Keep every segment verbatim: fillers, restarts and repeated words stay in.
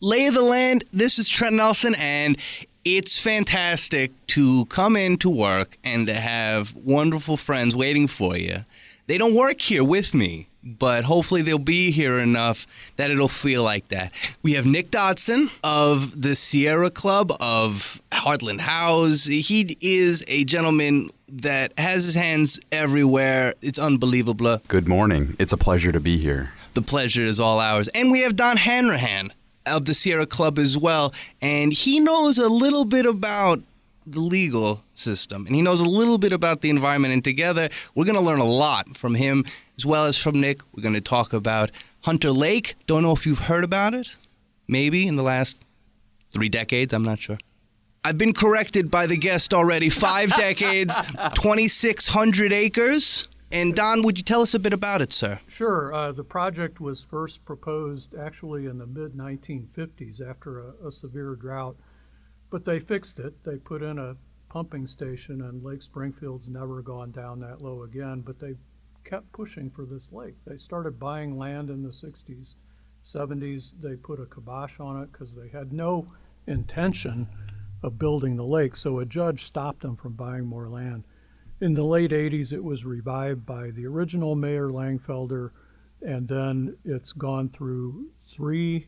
Lay of the Land, this is Trent Nelson, and it's fantastic to come into work and to have wonderful friends waiting for you. They don't work here with me, but hopefully they'll be here enough that it'll feel like that. We have Nick Dodson of the Sierra Club of Heartland House. He is a gentleman that has his hands everywhere. It's unbelievable. Good morning. It's a pleasure to be here. The pleasure is all ours. And we have Don Hanrahan of the Sierra Club as well, and he knows a little bit about the legal system, and he knows a little bit about the environment, and together we're going to learn a lot from him as well as from Nick. We're going to talk about Hunter Lake. Don't know if you've heard about it, maybe in the last three decades, I'm not sure. I've been corrected by the guest already, five decades, twenty-six hundred acres. And Don, would you tell us a bit about it, sir? Sure. Uh, the project was first proposed actually in the mid nineteen fifties after a, a severe drought, but they fixed it. They put in a pumping station, and Lake Springfield's never gone down that low again, but they kept pushing for this lake. They started buying land in the sixties, seventies. They put a kibosh on it because they had no intention of building the lake, so a judge stopped them from buying more land. In the late eighties, it was revived by the original Mayor Langfelder, and then it's gone through three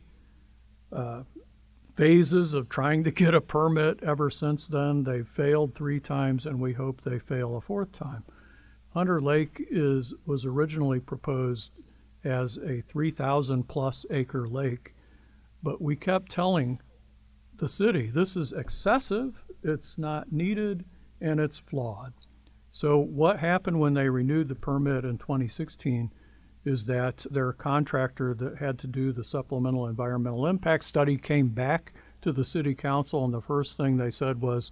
uh, phases of trying to get a permit ever since then. They've failed three times, and we hope they fail a fourth time. Hunter Lake is was originally proposed as a three thousand plus acre lake, but we kept telling the city, this is excessive, it's not needed, and it's flawed. So what happened when they renewed the permit in twenty sixteen is that their contractor that had to do the supplemental environmental impact study came back to the city council, and the first thing they said was,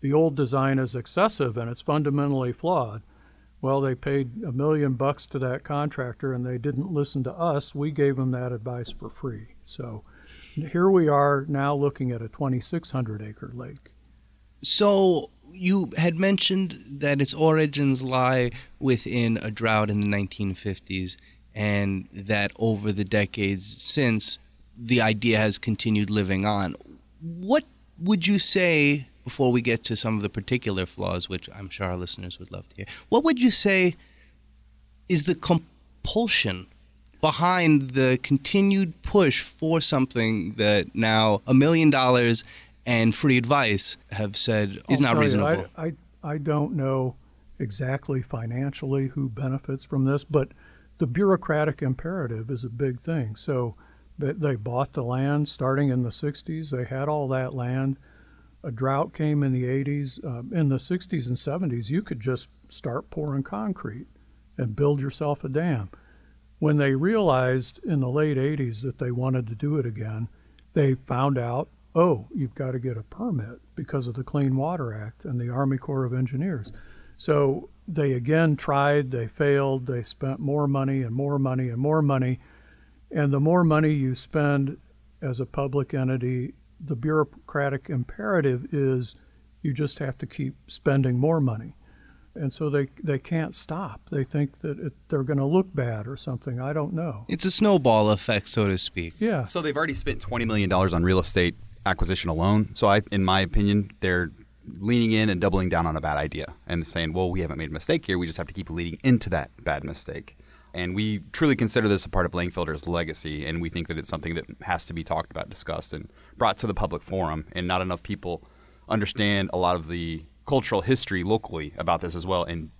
the old design is excessive and it's fundamentally flawed. Well, they paid a million bucks to that contractor and they didn't listen to us. We gave them that advice for free. So here we are now looking at a twenty-six hundred acre lake. So you had mentioned that its origins lie within a drought in the nineteen fifties, and that over the decades since, the idea has continued living on. What would you say, before we get to some of the particular flaws, which I'm sure our listeners would love to hear, what would you say is the compulsion behind the continued push for something that now a million dollars and free advice have said is not reasonable? I, I, I don't know exactly financially who benefits from this, but the bureaucratic imperative is a big thing. So they bought the land starting in the sixties. They had all that land. A drought came in the eighties. Um, in the sixties and seventies, you could just start pouring concrete and build yourself a dam. When they realized in the late eighties that they wanted to do it again, they found out, oh, you've got to get a permit because of the Clean Water Act and the Army Corps of Engineers. So they again tried, they failed, they spent more money and more money and more money. And the more money you spend as a public entity, the bureaucratic imperative is you just have to keep spending more money. And so they, they can't stop. They think that it, they're going to look bad or something. I don't know. It's a snowball effect, so to speak. Yeah. So they've already spent twenty million dollars on real estate acquisition alone. So I, in my opinion, they're leaning in and doubling down on a bad idea and saying, well, we haven't made a mistake here. We just have to keep leading into that bad mistake. And we truly consider this a part of Langfelder's legacy. And we think that it's something that has to be talked about, discussed, and brought to the public forum. And not enough people understand a lot of the cultural history locally about this as well. And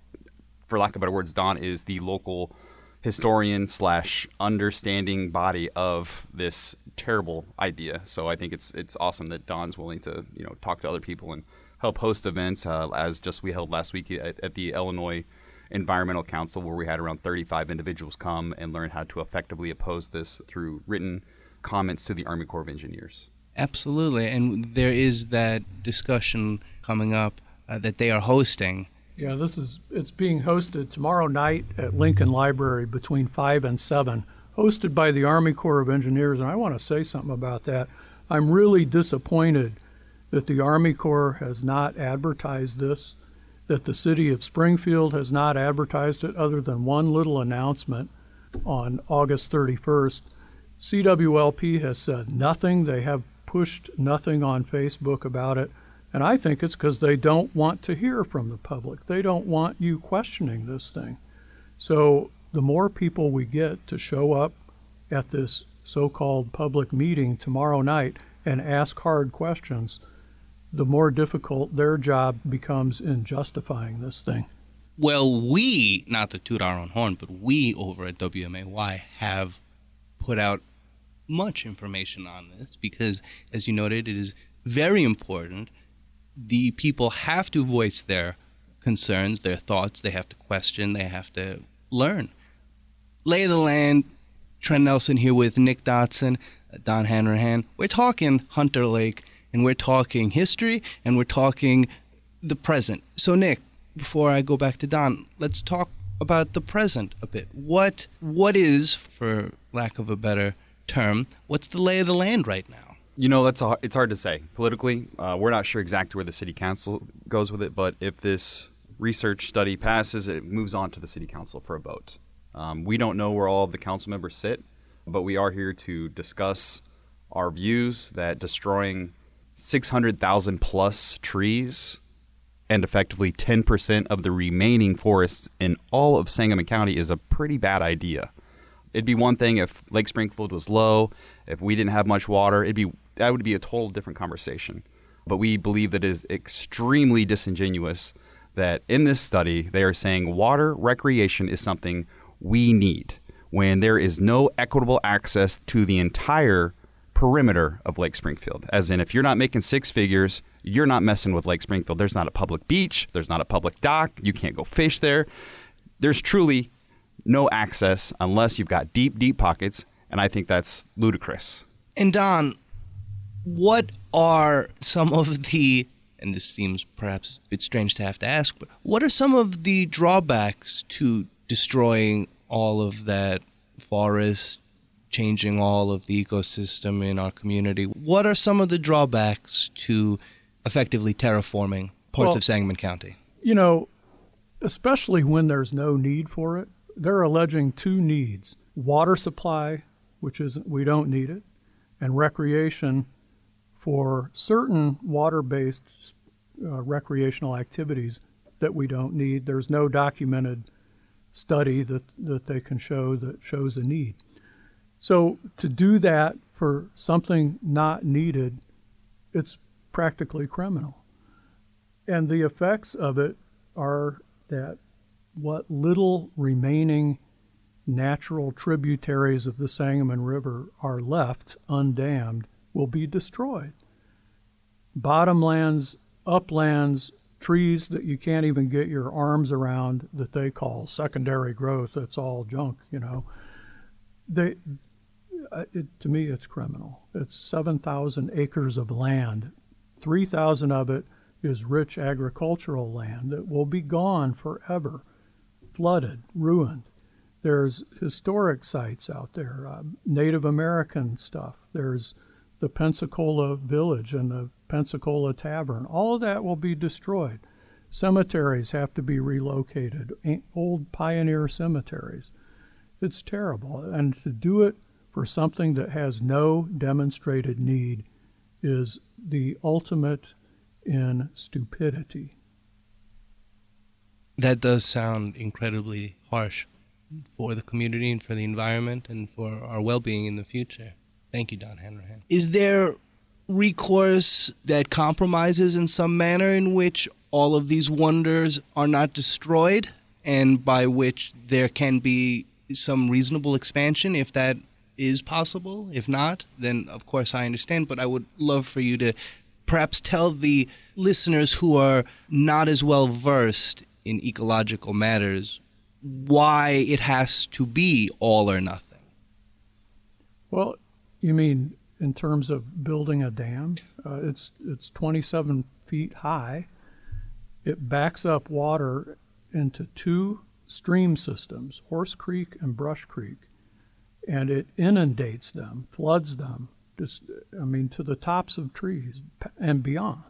for lack of better words, Don is the local historian slash understanding body of this terrible idea. So I think it's it's awesome that Don's willing to, you know, talk to other people and help host events, uh, as just we held last week at, at the Illinois Environmental Council, where we had around thirty-five individuals come and learn how to effectively oppose this through written comments to the Army Corps of Engineers. Absolutely. And there is that discussion coming up uh, that they are hosting. Yeah, this is it's being hosted tomorrow night at Lincoln Library between five and seven, hosted by the Army Corps of Engineers, and I want to say something about that. I'm really disappointed that the Army Corps has not advertised this, that the city of Springfield has not advertised it other than one little announcement on August thirty-first C W L P has said nothing. They have pushed nothing on Facebook about it. And I think it's because they don't want to hear from the public. They don't want you questioning this thing. So the more people we get to show up at this so-called public meeting tomorrow night and ask hard questions, the more difficult their job becomes in justifying this thing. Well, we, not to toot our own horn, but we over at W M A Y have put out much information on this because, as you noted, it is very important. The people have to voice their concerns, their thoughts. They have to question. They have to learn. Lay of the Land, Trent Nelson here with Nick Dodson, Don Hanrahan. We're talking Hunter Lake, and we're talking history, and we're talking the present. So, Nick, before I go back to Don, let's talk about the present a bit. What What is, for lack of a better term, what's the lay of the land right now? You know, that's a, it's hard to say. Politically, uh, we're not sure exactly where the city council goes with it, but if this research study passes, it moves on to the city council for a vote. Um, we don't know where all of the council members sit, but we are here to discuss our views that destroying six hundred thousand plus trees and effectively ten percent of the remaining forests in all of Sangamon County is a pretty bad idea. It'd be one thing if Lake Springfield was low, if we didn't have much water, it'd be that would be a total different conversation. But we believe that it is extremely disingenuous that in this study, they are saying water recreation is something we need when there is no equitable access to the entire perimeter of Lake Springfield. As in, if you're not making six figures, you're not messing with Lake Springfield. There's not a public beach. There's not a public dock. You can't go fish there. There's truly no access unless you've got deep, deep pockets. And I think that's ludicrous. And Don, what are some of the, and this seems perhaps a bit strange to have to ask, but what are some of the drawbacks to destroying all of that forest, changing all of the ecosystem in our community? What are some of the drawbacks to effectively terraforming parts well, of Sangamon County? You know, especially when there's no need for it, they're alleging two needs: water supply, which is we don't need it, and recreation for certain water-based uh, recreational activities that we don't need. There's no documented study that, that they can show that shows a need. So to do that for something not needed, it's practically criminal. And the effects of it are that what little remaining natural tributaries of the Sangamon River are left undammed will be destroyed. Bottomlands, uplands, trees that you can't even get your arms around that they call secondary growth, that's all junk, you know. They, it, to me, it's criminal. It's seven thousand acres of land. three thousand of it is rich agricultural land that will be gone forever, flooded, ruined. There's historic sites out there, uh, Native American stuff. There's the Pensacola Village and the Pensacola Tavern. All of that will be destroyed. Cemeteries have to be relocated, old pioneer cemeteries. It's terrible. And to do it for something that has no demonstrated need is the ultimate in stupidity. That does sound incredibly harsh for the community and for the environment and for our well-being in the future. Thank you, Don Hanrahan. Is there recourse that compromises in some manner in which all of these wonders are not destroyed and by which there can be some reasonable expansion if that is possible? If not, then of course I understand, but I would love for you to perhaps tell the listeners who are not as well versed in ecological matters why it has to be all or nothing. Well, you mean in terms of building a dam? Uh, it's it's twenty-seven feet high. It backs up water into two stream systems, Horse Creek and Brush Creek, and it inundates them, floods them, just, I mean, to the tops of trees and beyond.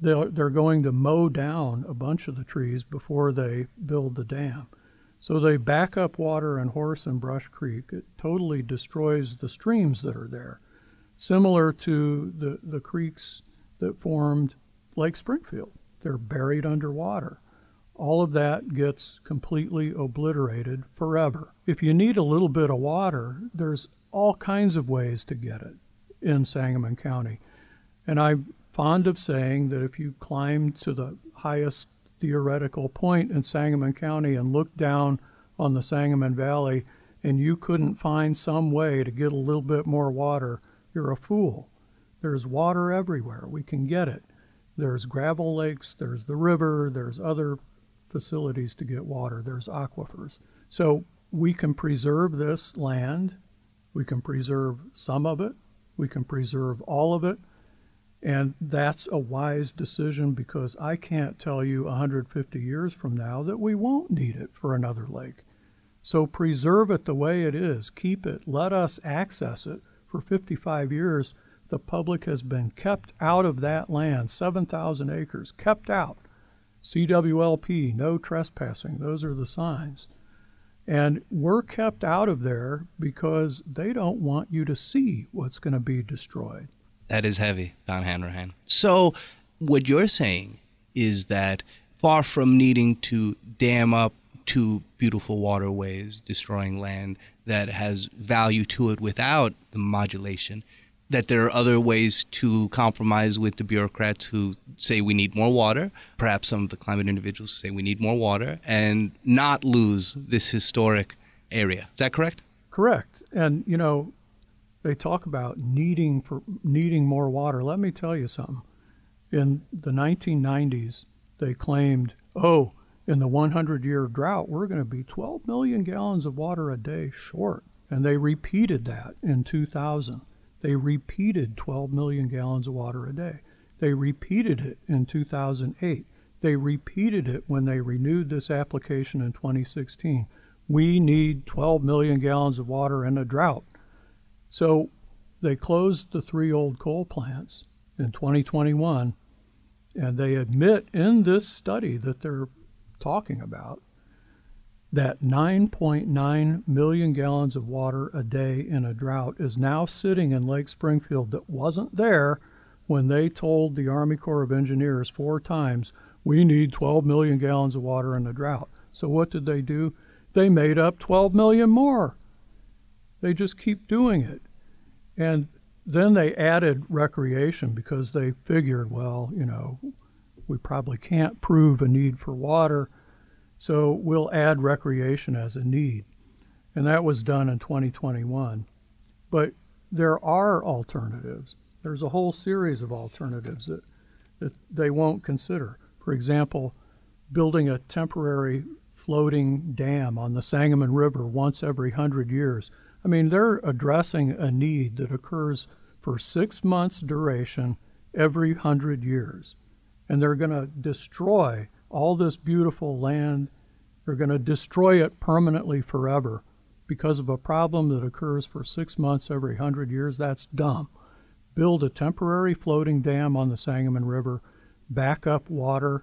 They're, they're going to mow down a bunch of the trees before they build the dam. So they back up water in Horse and Brush Creek. It totally destroys the streams that are there, similar to the, the creeks that formed Lake Springfield. They're buried underwater. All of that gets completely obliterated forever. If you need a little bit of water, there's all kinds of ways to get it in Sangamon County. And I'm fond of saying that if you climb to the highest theoretical point in Sangamon County and looked down on the Sangamon Valley and you couldn't find some way to get a little bit more water, you're a fool. There's water everywhere. We can get it. There's gravel lakes, there's the river, there's other facilities to get water, there's aquifers. So we can preserve this land, we can preserve some of it, we can preserve all of it, and that's a wise decision, because I can't tell you one hundred fifty years from now that we won't need it for another lake. So preserve it the way it is, keep it, let us access it. For fifty-five years, the public has been kept out of that land, seven thousand acres, kept out. C W L P, no trespassing, those are the signs. And we're kept out of there because they don't want you to see what's going to be destroyed. That is heavy, Don Hanrahan. So what you're saying is that far from needing to dam up two beautiful waterways, destroying land that has value to it without the modulation, that there are other ways to compromise with the bureaucrats who say we need more water, perhaps some of the climate individuals who say we need more water, and not lose this historic area. Is that correct? Correct. And, you know, they talk about needing for needing more water. Let me tell you something. In the nineteen nineties, they claimed, oh, in the hundred-year drought, we're going to be twelve million gallons of water a day short. And they repeated that in two thousand. They repeated twelve million gallons of water a day. They repeated it in two thousand eight. They repeated it when they renewed this application in twenty sixteen. We need twelve million gallons of water in a drought. So they closed the three old coal plants in twenty twenty-one, and they admit in this study that they're talking about that nine point nine million gallons of water a day in a drought is now sitting in Lake Springfield that wasn't there when they told the Army Corps of Engineers four times, we need twelve million gallons of water in a drought. So what did they do? They made up twelve million more. They just keep doing it. And then they added recreation because they figured, well, you know, we probably can't prove a need for water, so we'll add recreation as a need. And that was done in twenty twenty-one. But there are alternatives. There's a whole series of alternatives that, that they won't consider. For example, building a temporary floating dam on the Sangamon River once every hundred years. I mean, they're addressing a need that occurs for six months duration every hundred years. And they're going to destroy all this beautiful land. They're going to destroy it permanently forever because of a problem that occurs for six months every hundred years. That's dumb. Build a temporary floating dam on the Sangamon River, back up water,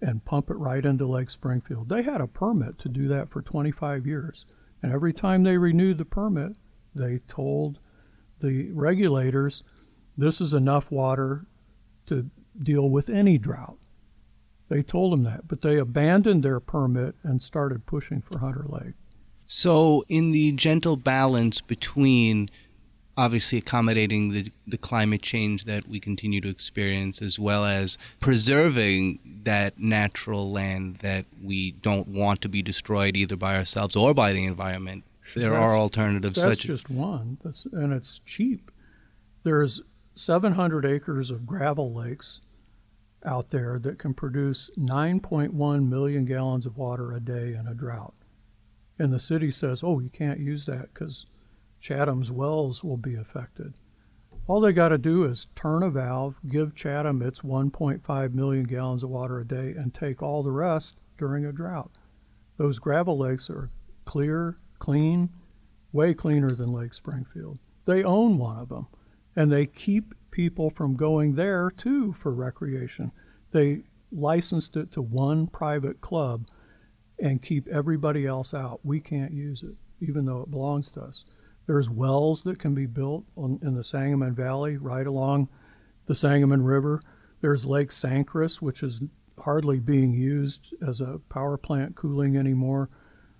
and pump it right into Lake Springfield. They had a permit to do that for twenty-five years. And every time they renewed the permit, they told the regulators, this is enough water to deal with any drought. They told them that, but they abandoned their permit and started pushing for Hunter Lake. So in the gentle balance between obviously accommodating the, the climate change that we continue to experience, as well as preserving that natural land that we don't want to be destroyed either by ourselves or by the environment, there that's, are alternatives. That's such just one, that's, and it's cheap. There's seven hundred acres of gravel lakes out there that can produce nine point one million gallons of water a day in a drought. And the city says, oh, you can't use that because Chatham's wells will be affected. All they got to do is turn a valve, give Chatham its one point five million gallons of water a day, and take all the rest during a drought. Those gravel lakes are clear, clean, way cleaner than Lake Springfield. They own one of them, and they keep people from going there too for recreation. They licensed it to one private club, and keep everybody else out. We can't use it, even though it belongs to us. There's wells that can be built on, in the Sangamon Valley, right along the Sangamon River. There's Lake Sangchris, which is hardly being used as a power plant cooling anymore.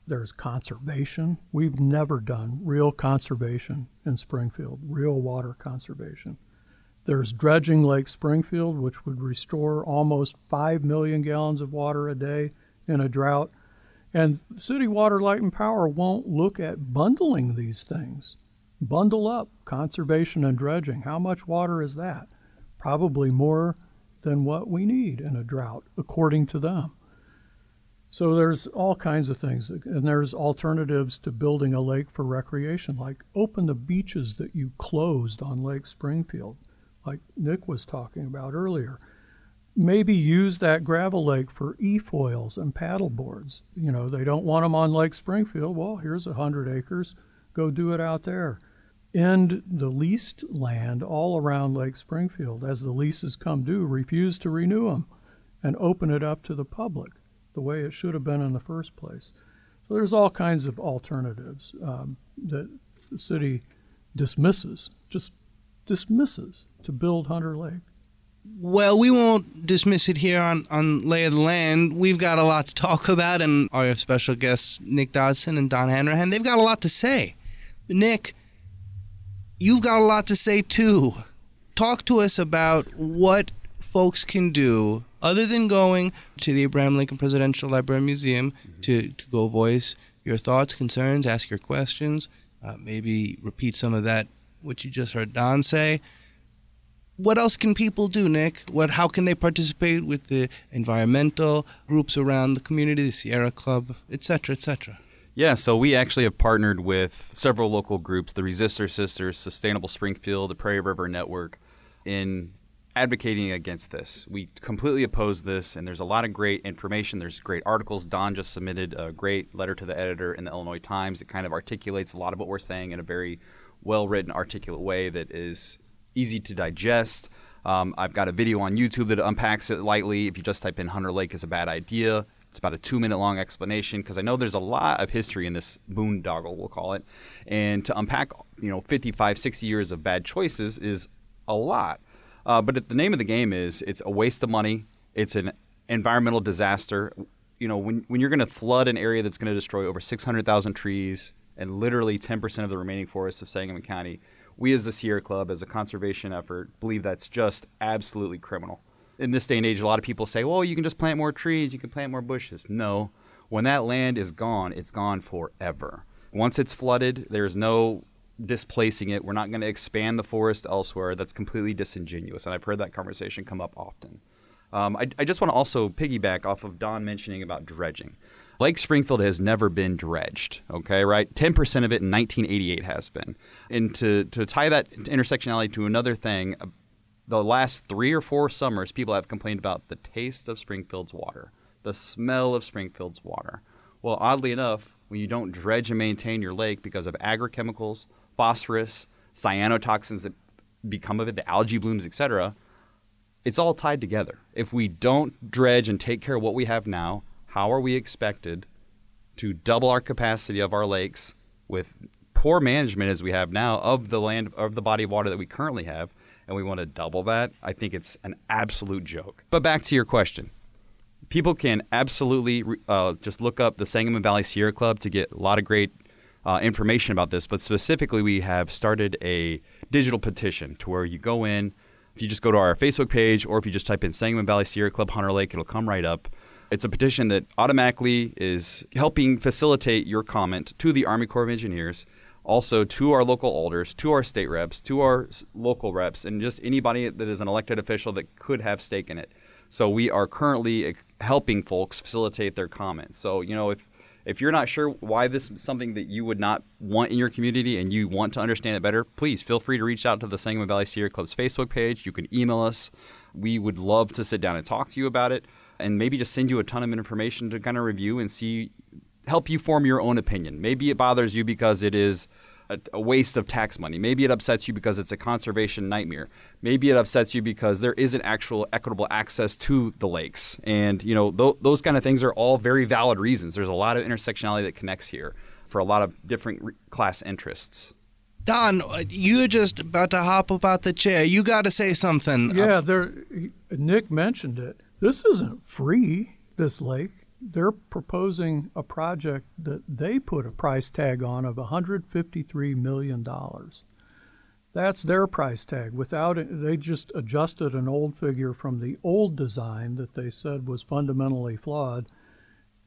There's conservation. We've never done real conservation in Springfield, real water conservation. There's dredging Lake Springfield, which would restore almost five million gallons of water a day in a drought. And city water, light, and power won't look at bundling these things. Bundle up conservation and dredging. How much water is that? Probably more than what we need in a drought, according to them. So there's all kinds of things. And there's alternatives to building a lake for recreation, like open the beaches that you closed on Lake Springfield, like Nick was talking about earlier. Maybe use that gravel lake for e-foils and paddle boards. You know, they don't want them on Lake Springfield. Well, here's one hundred acres. Go do it out there. End the leased land all around Lake Springfield. As the leases come due, refuse to renew them and open it up to the public the way it should have been in the first place. So there's all kinds of alternatives um, that the city dismisses, just dismisses to build Hunter Lake. Well, we won't dismiss it here on, on Lay of the Land. We've got a lot to talk about, and our special guests, Nick Dodson and Don Hanrahan, they've got a lot to say. Nick, you've got a lot to say, too. Talk to us about what folks can do, other than going to the Abraham Lincoln Presidential Library and Museum to, to go voice your thoughts, concerns, ask your questions, uh, maybe repeat some of that, what you just heard Don say. What else can people do, Nick? What? How can they participate with the environmental groups around the community, the Sierra Club, et cetera, et cetera? Yeah, so we actually have partnered with several local groups, the Resister Sisters, Sustainable Springfield, the Prairie River Network, in advocating against this. We completely oppose this, and there's a lot of great information. There's great articles. Don just submitted a great letter to the editor in the Illinois Times that kind of articulates a lot of what we're saying in a very well-written, articulate way that is easy to digest. Um, I've got a video on YouTube that unpacks it lightly. If you just type in Hunter Lake is a bad idea, it's about a two-minute long explanation, because I know there's a lot of history in this boondoggle, we'll call it. And to unpack, you know, fifty-five, sixty years of bad choices is a lot. Uh, but the name of the game is it's a waste of money. It's an environmental disaster. You know, when, when you're going to flood an area that's going to destroy over six hundred thousand trees and literally ten percent of the remaining forests of Sangamon County, we as the Sierra Club, as a conservation effort, believe that's just absolutely criminal. In this day and age, a lot of people say, well, you can just plant more trees, you can plant more bushes. No. When that land is gone, it's gone forever. Once it's flooded, there's no displacing it. We're not going to expand the forest elsewhere. That's completely disingenuous, and I've heard that conversation come up often. Um, I, I just want to also piggyback off of Don mentioning about dredging. Lake Springfield has never been dredged, okay, right? ten percent of it in nineteen eighty-eight has been. And to, to tie that intersectionality to another thing, the last three or four summers, people have complained about the taste of Springfield's water, the smell of Springfield's water. Well, oddly enough, when you don't dredge and maintain your lake because of agrochemicals, phosphorus, cyanotoxins that become of it, the algae blooms, et cetera, it's all tied together. If we don't dredge and take care of what we have now, how are we expected to double our capacity of our lakes with poor management as we have now of the land, of the body of water that we currently have, and we want to double that? I think it's an absolute joke. But back to your question. People can absolutely uh, just look up the Sangamon Valley Sierra Club to get a lot of great uh, information about this. But specifically, we have started a digital petition to where you go in. If you just go to our Facebook page, or if you just type in Sangamon Valley Sierra Club Hunter Lake, it'll come right up. It's a petition that automatically is helping facilitate your comment to the Army Corps of Engineers, also to our local alders, to our state reps, to our local reps, and just anybody that is an elected official that could have stake in it. So we are currently helping folks facilitate their comments. So, you know, if, if you're not sure why this is something that you would not want in your community and you want to understand it better, please feel free to reach out to the Sangamon Valley Sierra Club's Facebook page. You can email us. We would love to sit down and talk to you about it, and maybe just send you a ton of information to kind of review and see, help you form your own opinion. Maybe it bothers you because it is a, a waste of tax money. Maybe it upsets you because it's a conservation nightmare. Maybe it upsets you because there isn't actual equitable access to the lakes. And, you know, th- those kind of things are all very valid reasons. There's a lot of intersectionality that connects here for a lot of different re- class interests. Don, you're just about to hop about the chair. You got to say something. Yeah, there, Nick mentioned it. This isn't free, this lake. They're proposing a project that they put a price tag on of one hundred fifty-three million dollars. That's their price tag. Without it, they just adjusted an old figure from the old design that they said was fundamentally flawed.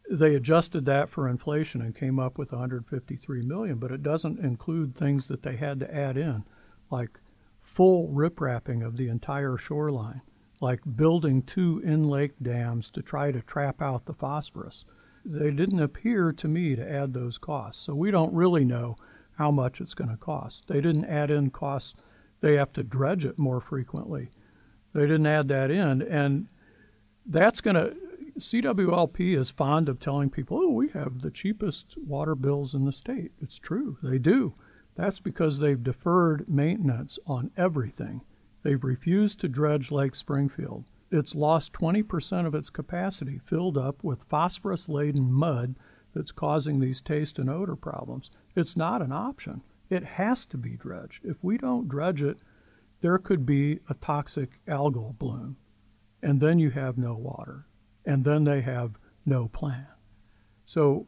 They adjusted that for inflation and came up with one hundred fifty-three million dollars, but it doesn't include things that they had to add in, like full riprapping of the entire shoreline, like building two in-lake dams to try to trap out the phosphorus. They didn't appear to me to add those costs, so we don't really know how much it's going to cost. They didn't add in costs. They have to dredge it more frequently. They didn't add that in, and that's going to... C W L P is fond of telling people, oh, we have the cheapest water bills in the state. It's true. They do. That's because they've deferred maintenance on everything. They've refused to dredge Lake Springfield. It's lost twenty percent of its capacity, filled up with phosphorus-laden mud that's causing these taste and odor problems. It's not an option. It has to be dredged. If we don't dredge it, there could be a toxic algal bloom, and then you have no water. And then they have no plan. So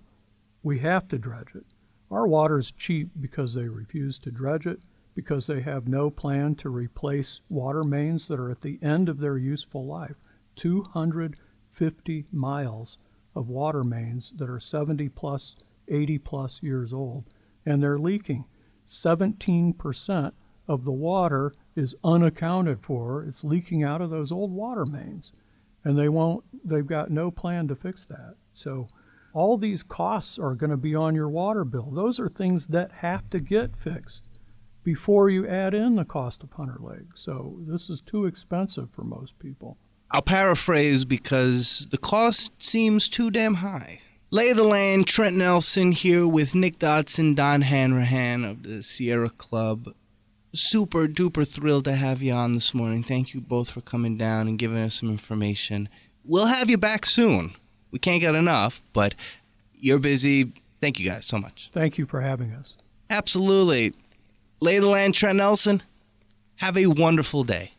we have to dredge it. Our water is cheap because they refuse to dredge it, because they have no plan to replace water mains that are at the end of their useful life. two hundred fifty miles of water mains that are seventy plus, eighty plus years old, and they're leaking. seventeen percent of the water is unaccounted for. It's leaking out of those old water mains. And they won't, they've got no plan to fix that. So all these costs are going to be on your water bill. Those are things that have to get fixed before you add in the cost of Hunter Lake. So this is too expensive for most people. I'll paraphrase because the cost seems too damn high. Lay of the Land, Trent Nelson here with Nick Dodson, Don Hanrahan of the Sierra Club. Super duper thrilled to have you on this morning. Thank you both for coming down and giving us some information. We'll have you back soon. We can't get enough, but you're busy. Thank you guys so much. Thank you for having us. Absolutely. Lay of the Land, Trent Nelson, have a wonderful day.